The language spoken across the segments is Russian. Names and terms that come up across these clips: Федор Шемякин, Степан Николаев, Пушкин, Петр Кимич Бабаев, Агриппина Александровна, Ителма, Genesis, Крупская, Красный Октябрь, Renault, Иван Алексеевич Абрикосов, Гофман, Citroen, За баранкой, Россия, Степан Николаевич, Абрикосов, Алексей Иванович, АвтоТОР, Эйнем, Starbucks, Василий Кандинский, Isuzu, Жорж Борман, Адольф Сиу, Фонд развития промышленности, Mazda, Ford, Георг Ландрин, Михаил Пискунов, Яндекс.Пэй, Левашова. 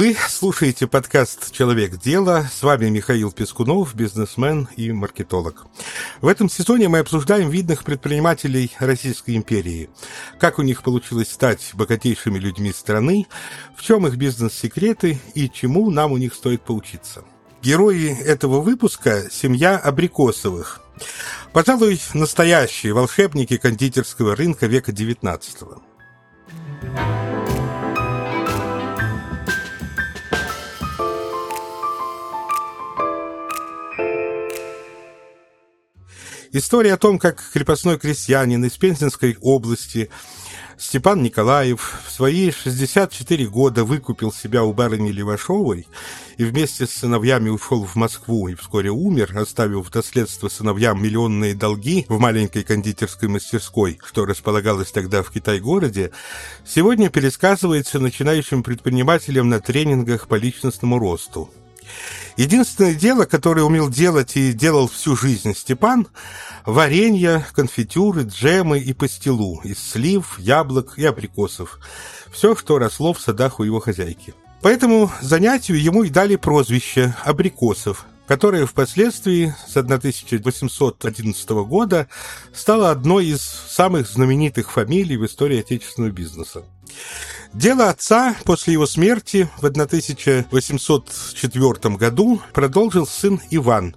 Вы слушаете подкаст «Человек дела». С вами Михаил Пискунов, бизнесмен и маркетолог. В этом сезоне мы обсуждаем видных предпринимателей Российской империи. Как у них получилось стать богатейшими людьми страны, в чем их бизнес-секреты и чему нам у них стоит поучиться. Герои этого выпуска – семья Абрикосовых. Пожалуй, настоящие волшебники кондитерского рынка века XIX. История о том, как крепостной крестьянин из Пензенской области Степан Николаев в свои 64 года выкупил себя у барыни Левашовой и вместе с сыновьями ушел в Москву и вскоре умер, оставив в наследство сыновьям миллионные долги в маленькой кондитерской мастерской, что располагалось тогда в Китай-городе, сегодня пересказывается начинающим предпринимателям на тренингах по личностному росту. Единственное дело, которое умел делать и делал всю жизнь Степан – варенья, конфитюры, джемы и пастилу из слив, яблок и абрикосов. Все, что росло в садах у его хозяйки. Поэтому занятию ему и дали прозвище «Абрикосов», которое впоследствии с 1811 года стало одной из самых знаменитых фамилий в истории отечественного бизнеса. Дело отца после его смерти в 1804 году продолжил сын Иван,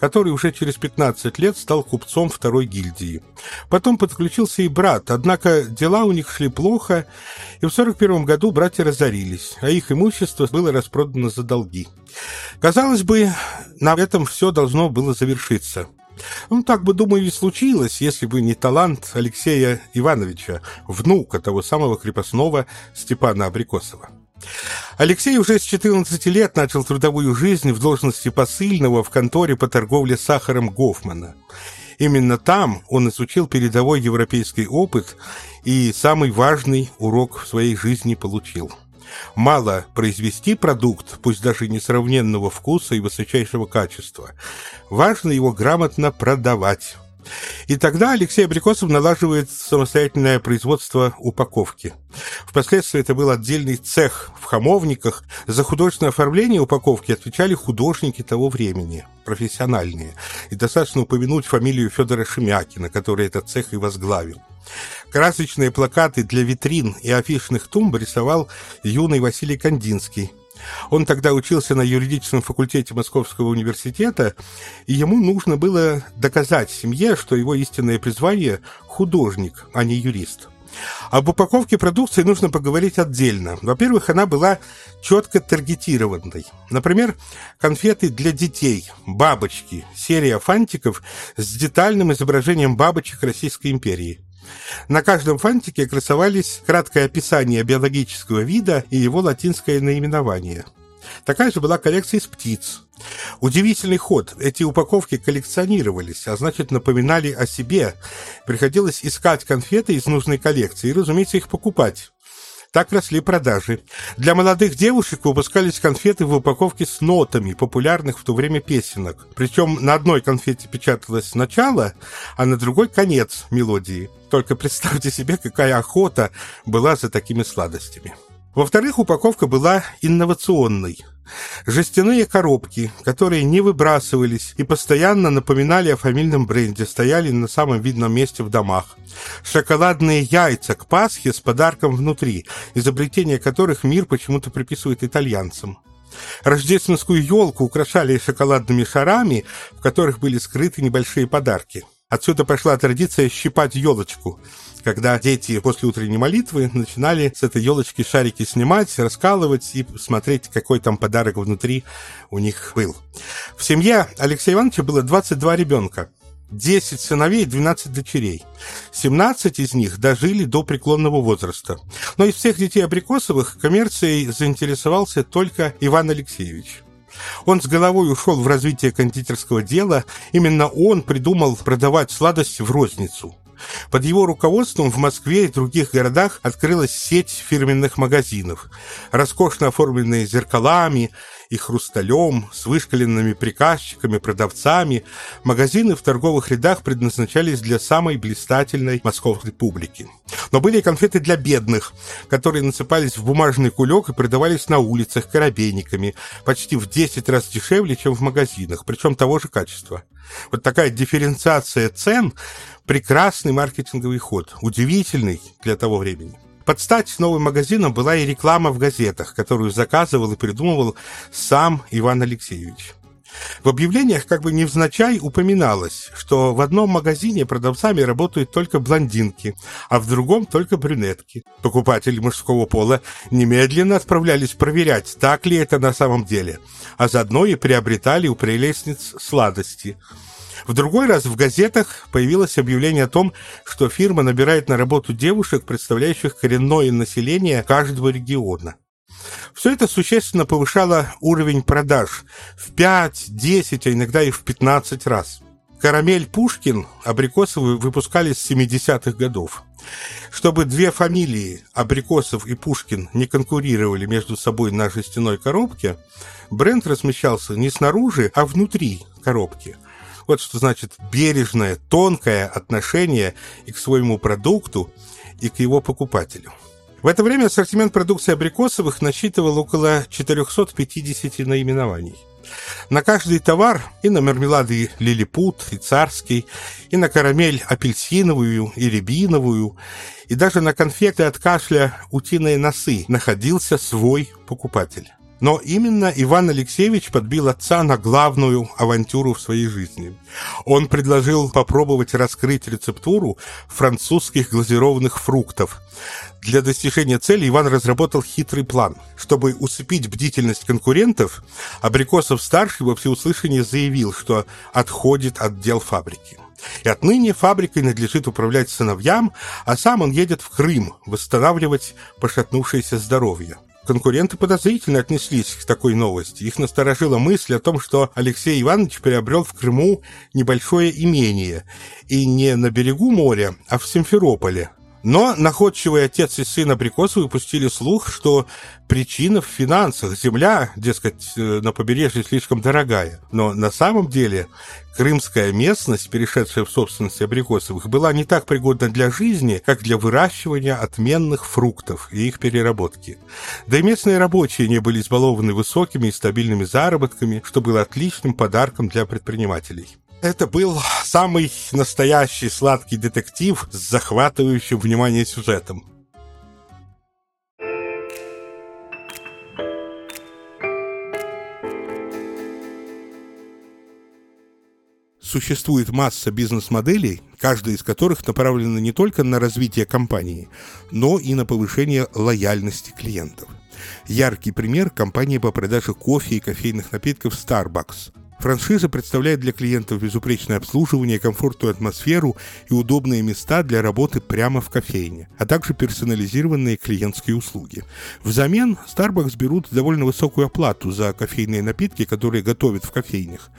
который уже через 15 лет стал купцом второй гильдии. Потом подключился и брат, однако дела у них шли плохо, и в 41 году братья разорились, а их имущество было распродано за долги. Казалось бы, на этом все должно было завершиться. Ну, так бы, думаю, и случилось, если бы не талант Алексея Ивановича, внука того самого крепостного Степана Абрикосова. Алексей уже с 14 лет начал трудовую жизнь в должности посыльного в конторе по торговле сахаром Гофмана. Именно там он изучил передовой европейский опыт и самый важный урок в своей жизни получил. Мало произвести продукт, пусть даже несравненного вкуса и высочайшего качества. Важно его грамотно продавать. И тогда Алексей Абрикосов налаживает самостоятельное производство упаковки. Впоследствии это был отдельный цех в Хамовниках. За художественное оформление упаковки отвечали художники того времени, профессиональные. И достаточно упомянуть фамилию Федора Шемякина, который этот цех и возглавил. Красочные плакаты для витрин и афишных тумб рисовал юный Василий Кандинский. Он тогда учился на юридическом факультете Московского университета, и ему нужно было доказать семье, что его истинное призвание – художник, а не юрист. Об упаковке продукции нужно поговорить отдельно. Во-первых, она была четко таргетированной. Например, конфеты для детей, бабочки, серия фантиков с детальным изображением бабочек Российской империи. На каждом фантике красовались краткое описание биологического вида и его латинское наименование. Такая же была коллекция из птиц. Удивительный ход. Эти упаковки коллекционировались, а значит, напоминали о себе. Приходилось искать конфеты из нужной коллекции и, разумеется, их покупать. Так росли продажи. Для молодых девушек выпускались конфеты в упаковке с нотами популярных в то время песенок. Причем на одной конфете печаталось начало, а на другой конец мелодии. Только представьте себе, какая охота была за такими сладостями. Во-вторых, упаковка была инновационной. Жестяные коробки, которые не выбрасывались и постоянно напоминали о фамильном бренде, стояли на самом видном месте в домах. Шоколадные яйца к Пасхе с подарком внутри, изобретение которых мир почему-то приписывает итальянцам. Рождественскую елку украшали шоколадными шарами, в которых были скрыты небольшие подарки. Отсюда пошла традиция щипать елочку, когда дети после утренней молитвы начинали с этой елочки шарики снимать, раскалывать и смотреть, какой там подарок внутри у них был. В семье Алексея Ивановича было 22 ребенка, 10 сыновей и 12 дочерей. 17 из них дожили до преклонного возраста. Но из всех детей Абрикосовых коммерцией заинтересовался только Иван Алексеевич. Он с головой ушел в развитие кондитерского дела. Именно он придумал продавать сладость в розницу. Под его руководством в Москве и других городах открылась сеть фирменных магазинов, роскошно оформленные зеркалами и хрусталем, с вышкаленными приказчиками, продавцами. Магазины в торговых рядах предназначались для самой блистательной московской публики. Но были и конфеты для бедных, которые насыпались в бумажный кулек и продавались на улицах коробейниками, почти в 10 раз дешевле, чем в магазинах, причем того же качества. Вот такая дифференциация цен – прекрасный маркетинговый ход, удивительный для того времени. Под стать новым магазином была и реклама в газетах, которую заказывал и придумывал сам Иван Алексеевич. В объявлениях как бы невзначай упоминалось, что в одном магазине продавцами работают только блондинки, а в другом только брюнетки. Покупатели мужского пола немедленно отправлялись проверять, так ли это на самом деле, а заодно и приобретали у прелестниц сладости. В другой раз в газетах появилось объявление о том, что фирма набирает на работу девушек, представляющих коренное население каждого региона. Все это существенно повышало уровень продаж в 5, 10, а иногда и в 15 раз. «Карамель Пушкин» Абрикосовы выпускали с 70-х годов. Чтобы две фамилии, Абрикосов и Пушкин, не конкурировали между собой на жестяной коробке, бренд размещался не снаружи, а внутри коробки. Вот что значит бережное, тонкое отношение и к своему продукту, и к его покупателю. В это время ассортимент продукции Абрикосовых насчитывал около 450 наименований. На каждый товар, и на мармелады «Лилипут», и «Царский», и на карамель апельсиновую и рябиновую, и даже на конфеты от кашля «Утиные носы» находился свой покупатель. Но именно Иван Алексеевич подбил отца на главную авантюру в своей жизни. Он предложил попробовать раскрыть рецептуру французских глазированных фруктов. Для достижения цели Иван разработал хитрый план. Чтобы усыпить бдительность конкурентов, Абрикосов-старший во всеуслышание заявил, что отходит от дел фабрики. И отныне фабрикой надлежит управлять сыновьям, а сам он едет в Крым восстанавливать пошатнувшееся здоровье. Конкуренты подозрительно отнеслись к такой новости. Их насторожила мысль о том, что Алексей Иванович приобрел в Крыму небольшое имение. И не на берегу моря, а в Симферополе. Но находчивый отец и сын Абрикосовы пустили слух, что причина в финансах. Земля, дескать, на побережье слишком дорогая. Но на самом деле крымская местность, перешедшая в собственность Абрикосовых, была не так пригодна для жизни, как для выращивания отменных фруктов и их переработки. Да и местные рабочие не были избалованы высокими и стабильными заработками, что было отличным подарком для предпринимателей. Это был самый настоящий сладкий детектив с захватывающим внимание сюжетом. Существует масса бизнес-моделей, каждая из которых направлена не только на развитие компании, но и на повышение лояльности клиентов. Яркий пример – компания по продаже кофе и кофейных напитков Starbucks. Франшиза представляет для клиентов безупречное обслуживание, комфортную атмосферу и удобные места для работы прямо в кофейне, а также персонализированные клиентские услуги. Взамен Starbucks берут довольно высокую оплату за кофейные напитки, которые готовят в кофейнях.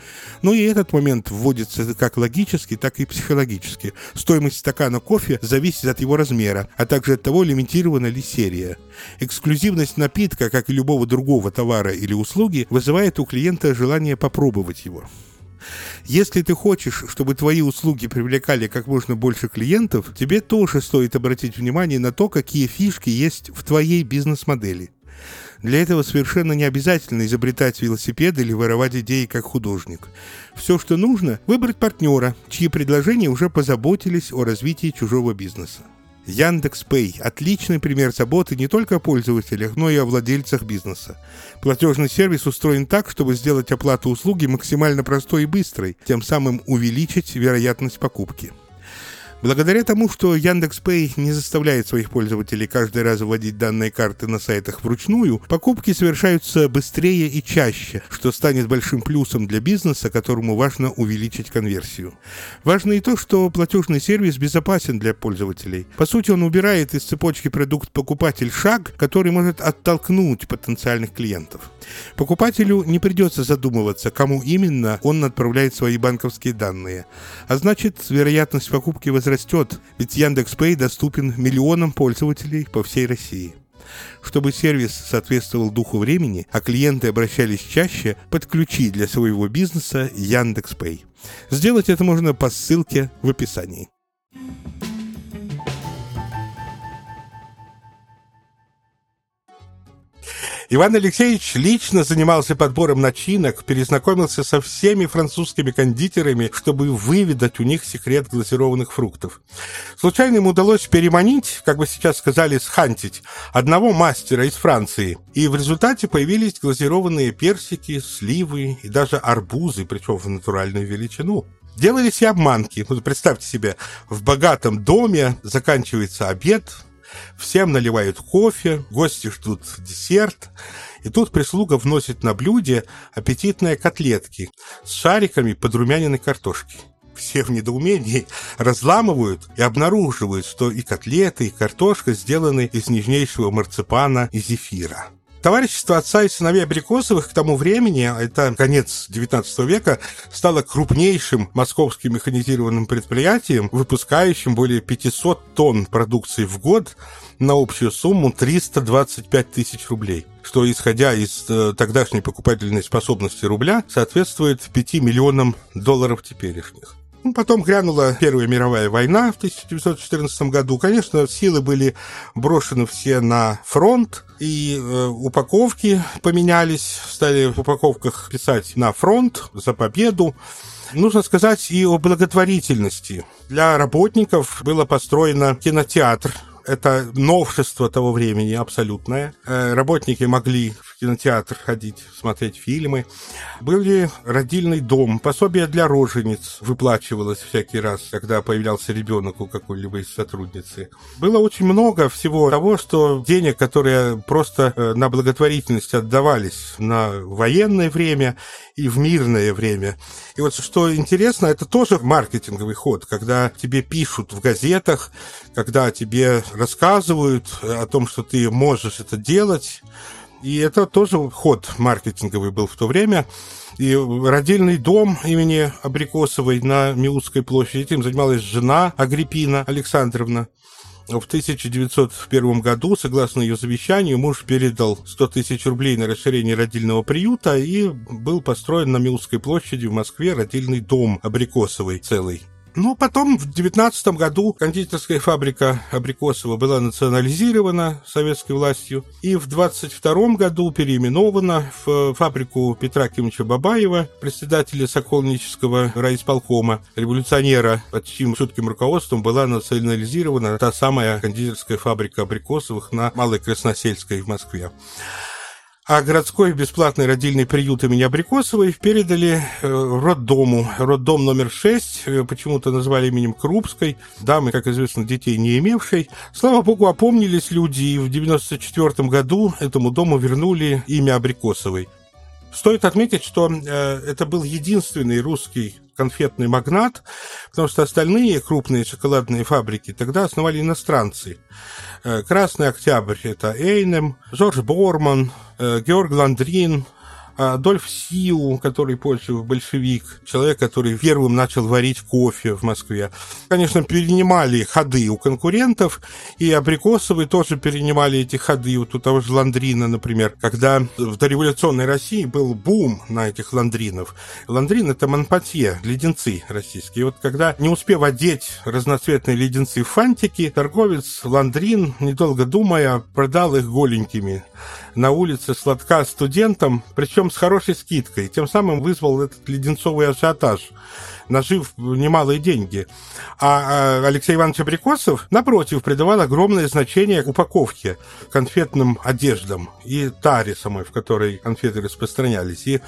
Но и этот момент вводится как логически, так и психологически. Стоимость стакана кофе зависит от его размера, а также от того, лимитирована ли серия. Эксклюзивность напитка, как и любого другого товара или услуги, вызывает у клиента желание попробовать его. Если ты хочешь, чтобы твои услуги привлекали как можно больше клиентов, тебе тоже стоит обратить внимание на то, какие фишки есть в твоей бизнес-модели. Для этого совершенно не обязательно изобретать велосипед или воровать идеи как художник. Все, что нужно, выбрать партнера, чьи предложения уже позаботились о развитии чужого бизнеса. Яндекс.Пэй – отличный пример заботы не только о пользователях, но и о владельцах бизнеса. Платежный сервис устроен так, чтобы сделать оплату услуги максимально простой и быстрой, тем самым увеличить вероятность покупки. Благодаря тому, что Яндекс.Пэй не заставляет своих пользователей каждый раз вводить данные карты на сайтах вручную, покупки совершаются быстрее и чаще, что станет большим плюсом для бизнеса, которому важно увеличить конверсию. Важно и то, что платежный сервис безопасен для пользователей. По сути, он убирает из цепочки продукт-покупатель шаг, который может оттолкнуть потенциальных клиентов. Покупателю не придется задумываться, кому именно он отправляет свои банковские данные, а значит, вероятность покупки возрастает. Ведь Яндекс.Пэй доступен миллионам пользователей по всей России. Чтобы сервис соответствовал духу времени, а клиенты обращались чаще, подключи для своего бизнеса Яндекс.Пэй. Сделать это можно по ссылке в описании. Иван Алексеевич лично занимался подбором начинок, перезнакомился со всеми французскими кондитерами, чтобы выведать у них секрет глазированных фруктов. Случайно ему удалось переманить, как бы сейчас сказали, схантить, одного мастера из Франции, и в результате появились глазированные персики, сливы и даже арбузы, причем в натуральную величину. Делались и обманки. Вот представьте себе, в богатом доме заканчивается обед, всем наливают кофе, гости ждут десерт, и тут прислуга вносит на блюде аппетитные котлетки с шариками подрумяненной картошки. Все в недоумении разламывают и обнаруживают, что и котлеты, и картошка сделаны из нежнейшего марципана и зефира. Товарищество отца и сыновей Абрикосовых к тому времени, это конец XIX века, стало крупнейшим московским механизированным предприятием, выпускающим более 500 тонн продукции в год на общую сумму 325 тысяч рублей, что, исходя из тогдашней покупательной способности рубля, соответствует 5 миллионам долларов теперешних. Потом грянула Первая мировая война в 1914 году. Конечно, силы были брошены все на фронт, и упаковки поменялись, стали в упаковках писать «на фронт», «за победу». Нужно сказать и о благотворительности. Для работников было построено кинотеатр. Это новшество того времени абсолютное. Работники могли в кинотеатр ходить, смотреть фильмы. Были родильный дом, пособие для рожениц выплачивалось всякий раз, когда появлялся ребенок у какой-либо из сотрудницы. Было очень много всего того, что денег, которые просто на благотворительность отдавались на военное время и в мирное время. И вот что интересно, это тоже маркетинговый ход, когда тебе пишут в газетах, когда тебе рассказывают о том, что ты можешь это делать. И это тоже ход маркетинговый был в то время. И родильный дом имени Абрикосовой на Миутской площади, этим занималась жена Агриппина Александровна. В 1901 году, согласно ее завещанию, муж передал 100 тысяч рублей на расширение родильного приюта, и был построен на Миутской площади в Москве родильный дом Абрикосовой целый. Но потом, в 19 году, кондитерская фабрика Абрикосова была национализирована советской властью и в 22 году переименована в фабрику Петра Кимича Бабаева, председателя Сокольнического райисполкома, революционера, под чьим чутким руководством была национализирована та самая кондитерская фабрика Абрикосовых на Малой Красносельской в Москве. А городской бесплатный родильный приют имени Абрикосовой передали роддому. Роддом номер 6 почему-то назвали именем Крупской, дамы, как известно, детей не имевшей. Слава богу, опомнились люди, и в 1994 году этому дому вернули имя Абрикосовой. Стоит отметить, что это был единственный русский конфетный магнат, потому что остальные крупные шоколадные фабрики тогда основали иностранцы. Красный Октябрь – это Эйнем, Жорж Борман, Георг Ландрин, Адольф Сиу, который позже большевик, человек, который первым начал варить кофе в Москве. Конечно, перенимали ходы у конкурентов, и Абрикосовы тоже перенимали эти ходы у того же Ландрина, например, когда в дореволюционной России был бум на этих ландринов. Ландрин – это монпатье, леденцы российские. И вот когда, не успев одеть разноцветные леденцы в фантики, торговец Ландрин, недолго думая, продал их голенькими на улице сладка студентам, причем с хорошей скидкой, тем самым вызвал этот леденцовый ажиотаж, нажив немалые деньги. А Алексей Иванович Абрикосов, напротив, придавал огромное значение упаковке, конфетным одеждам и таре самой, в которой конфеты распространялись. И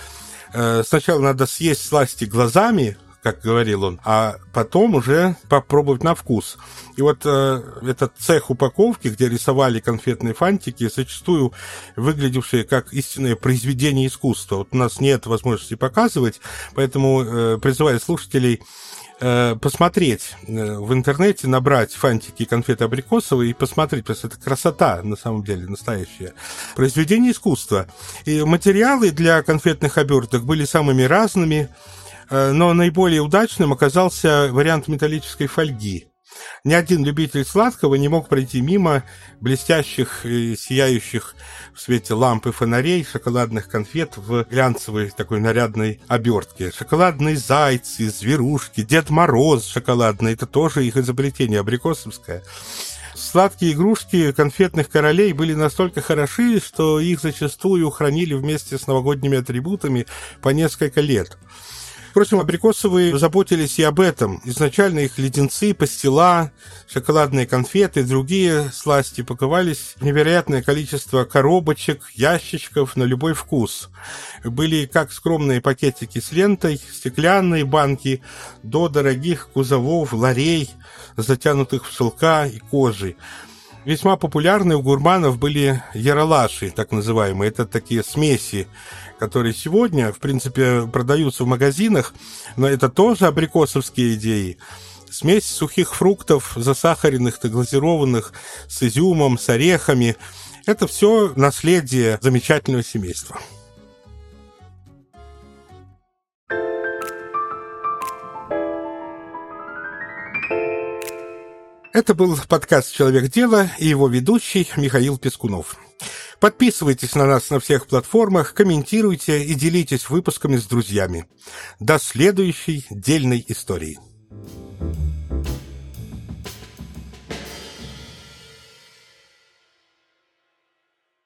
сначала надо съесть сласти глазами, как говорил он, а потом уже попробовать на вкус. И вот этот цех упаковки, где рисовали конфетные фантики, зачастую выглядевшие как истинное произведение искусства. Вот у нас нет возможности показывать, поэтому призываю слушателей посмотреть в интернете, набрать фантики и конфеты Абрикосовой и посмотреть, потому что это красота, на самом деле, настоящая. Произведение искусства. И материалы для конфетных оберток были самыми разными, но наиболее удачным оказался вариант металлической фольги. Ни один любитель сладкого не мог пройти мимо блестящих и сияющих в свете ламп и фонарей шоколадных конфет в глянцевой такой нарядной обертке. Шоколадные зайцы, зверушки, Дед Мороз шоколадный – это тоже их изобретение абрикосовское. Сладкие игрушки конфетных королей были настолько хороши, что их зачастую хранили вместе с новогодними атрибутами по несколько лет. Впрочем, Абрикосовы заботились и об этом. Изначально их леденцы, пастила, шоколадные конфеты и другие сласти паковались в невероятное количество коробочек, ящичков на любой вкус. Были как скромные пакетики с лентой, стеклянные банки, до дорогих кузовов, ларей, затянутых в шелка и кожи. Весьма популярны у гурманов были яралаши, так называемые. Это такие смеси, которые сегодня, в принципе, продаются в магазинах, но это тоже абрикосовские идеи. Смесь сухих фруктов, засахаренных и глазированных, с изюмом, с орехами. Это все наследие замечательного семейства. Это был подкаст «Человек дела» и его ведущий Михаил Пискунов. Подписывайтесь на нас на всех платформах, комментируйте и делитесь выпусками с друзьями. До следующей дельной истории.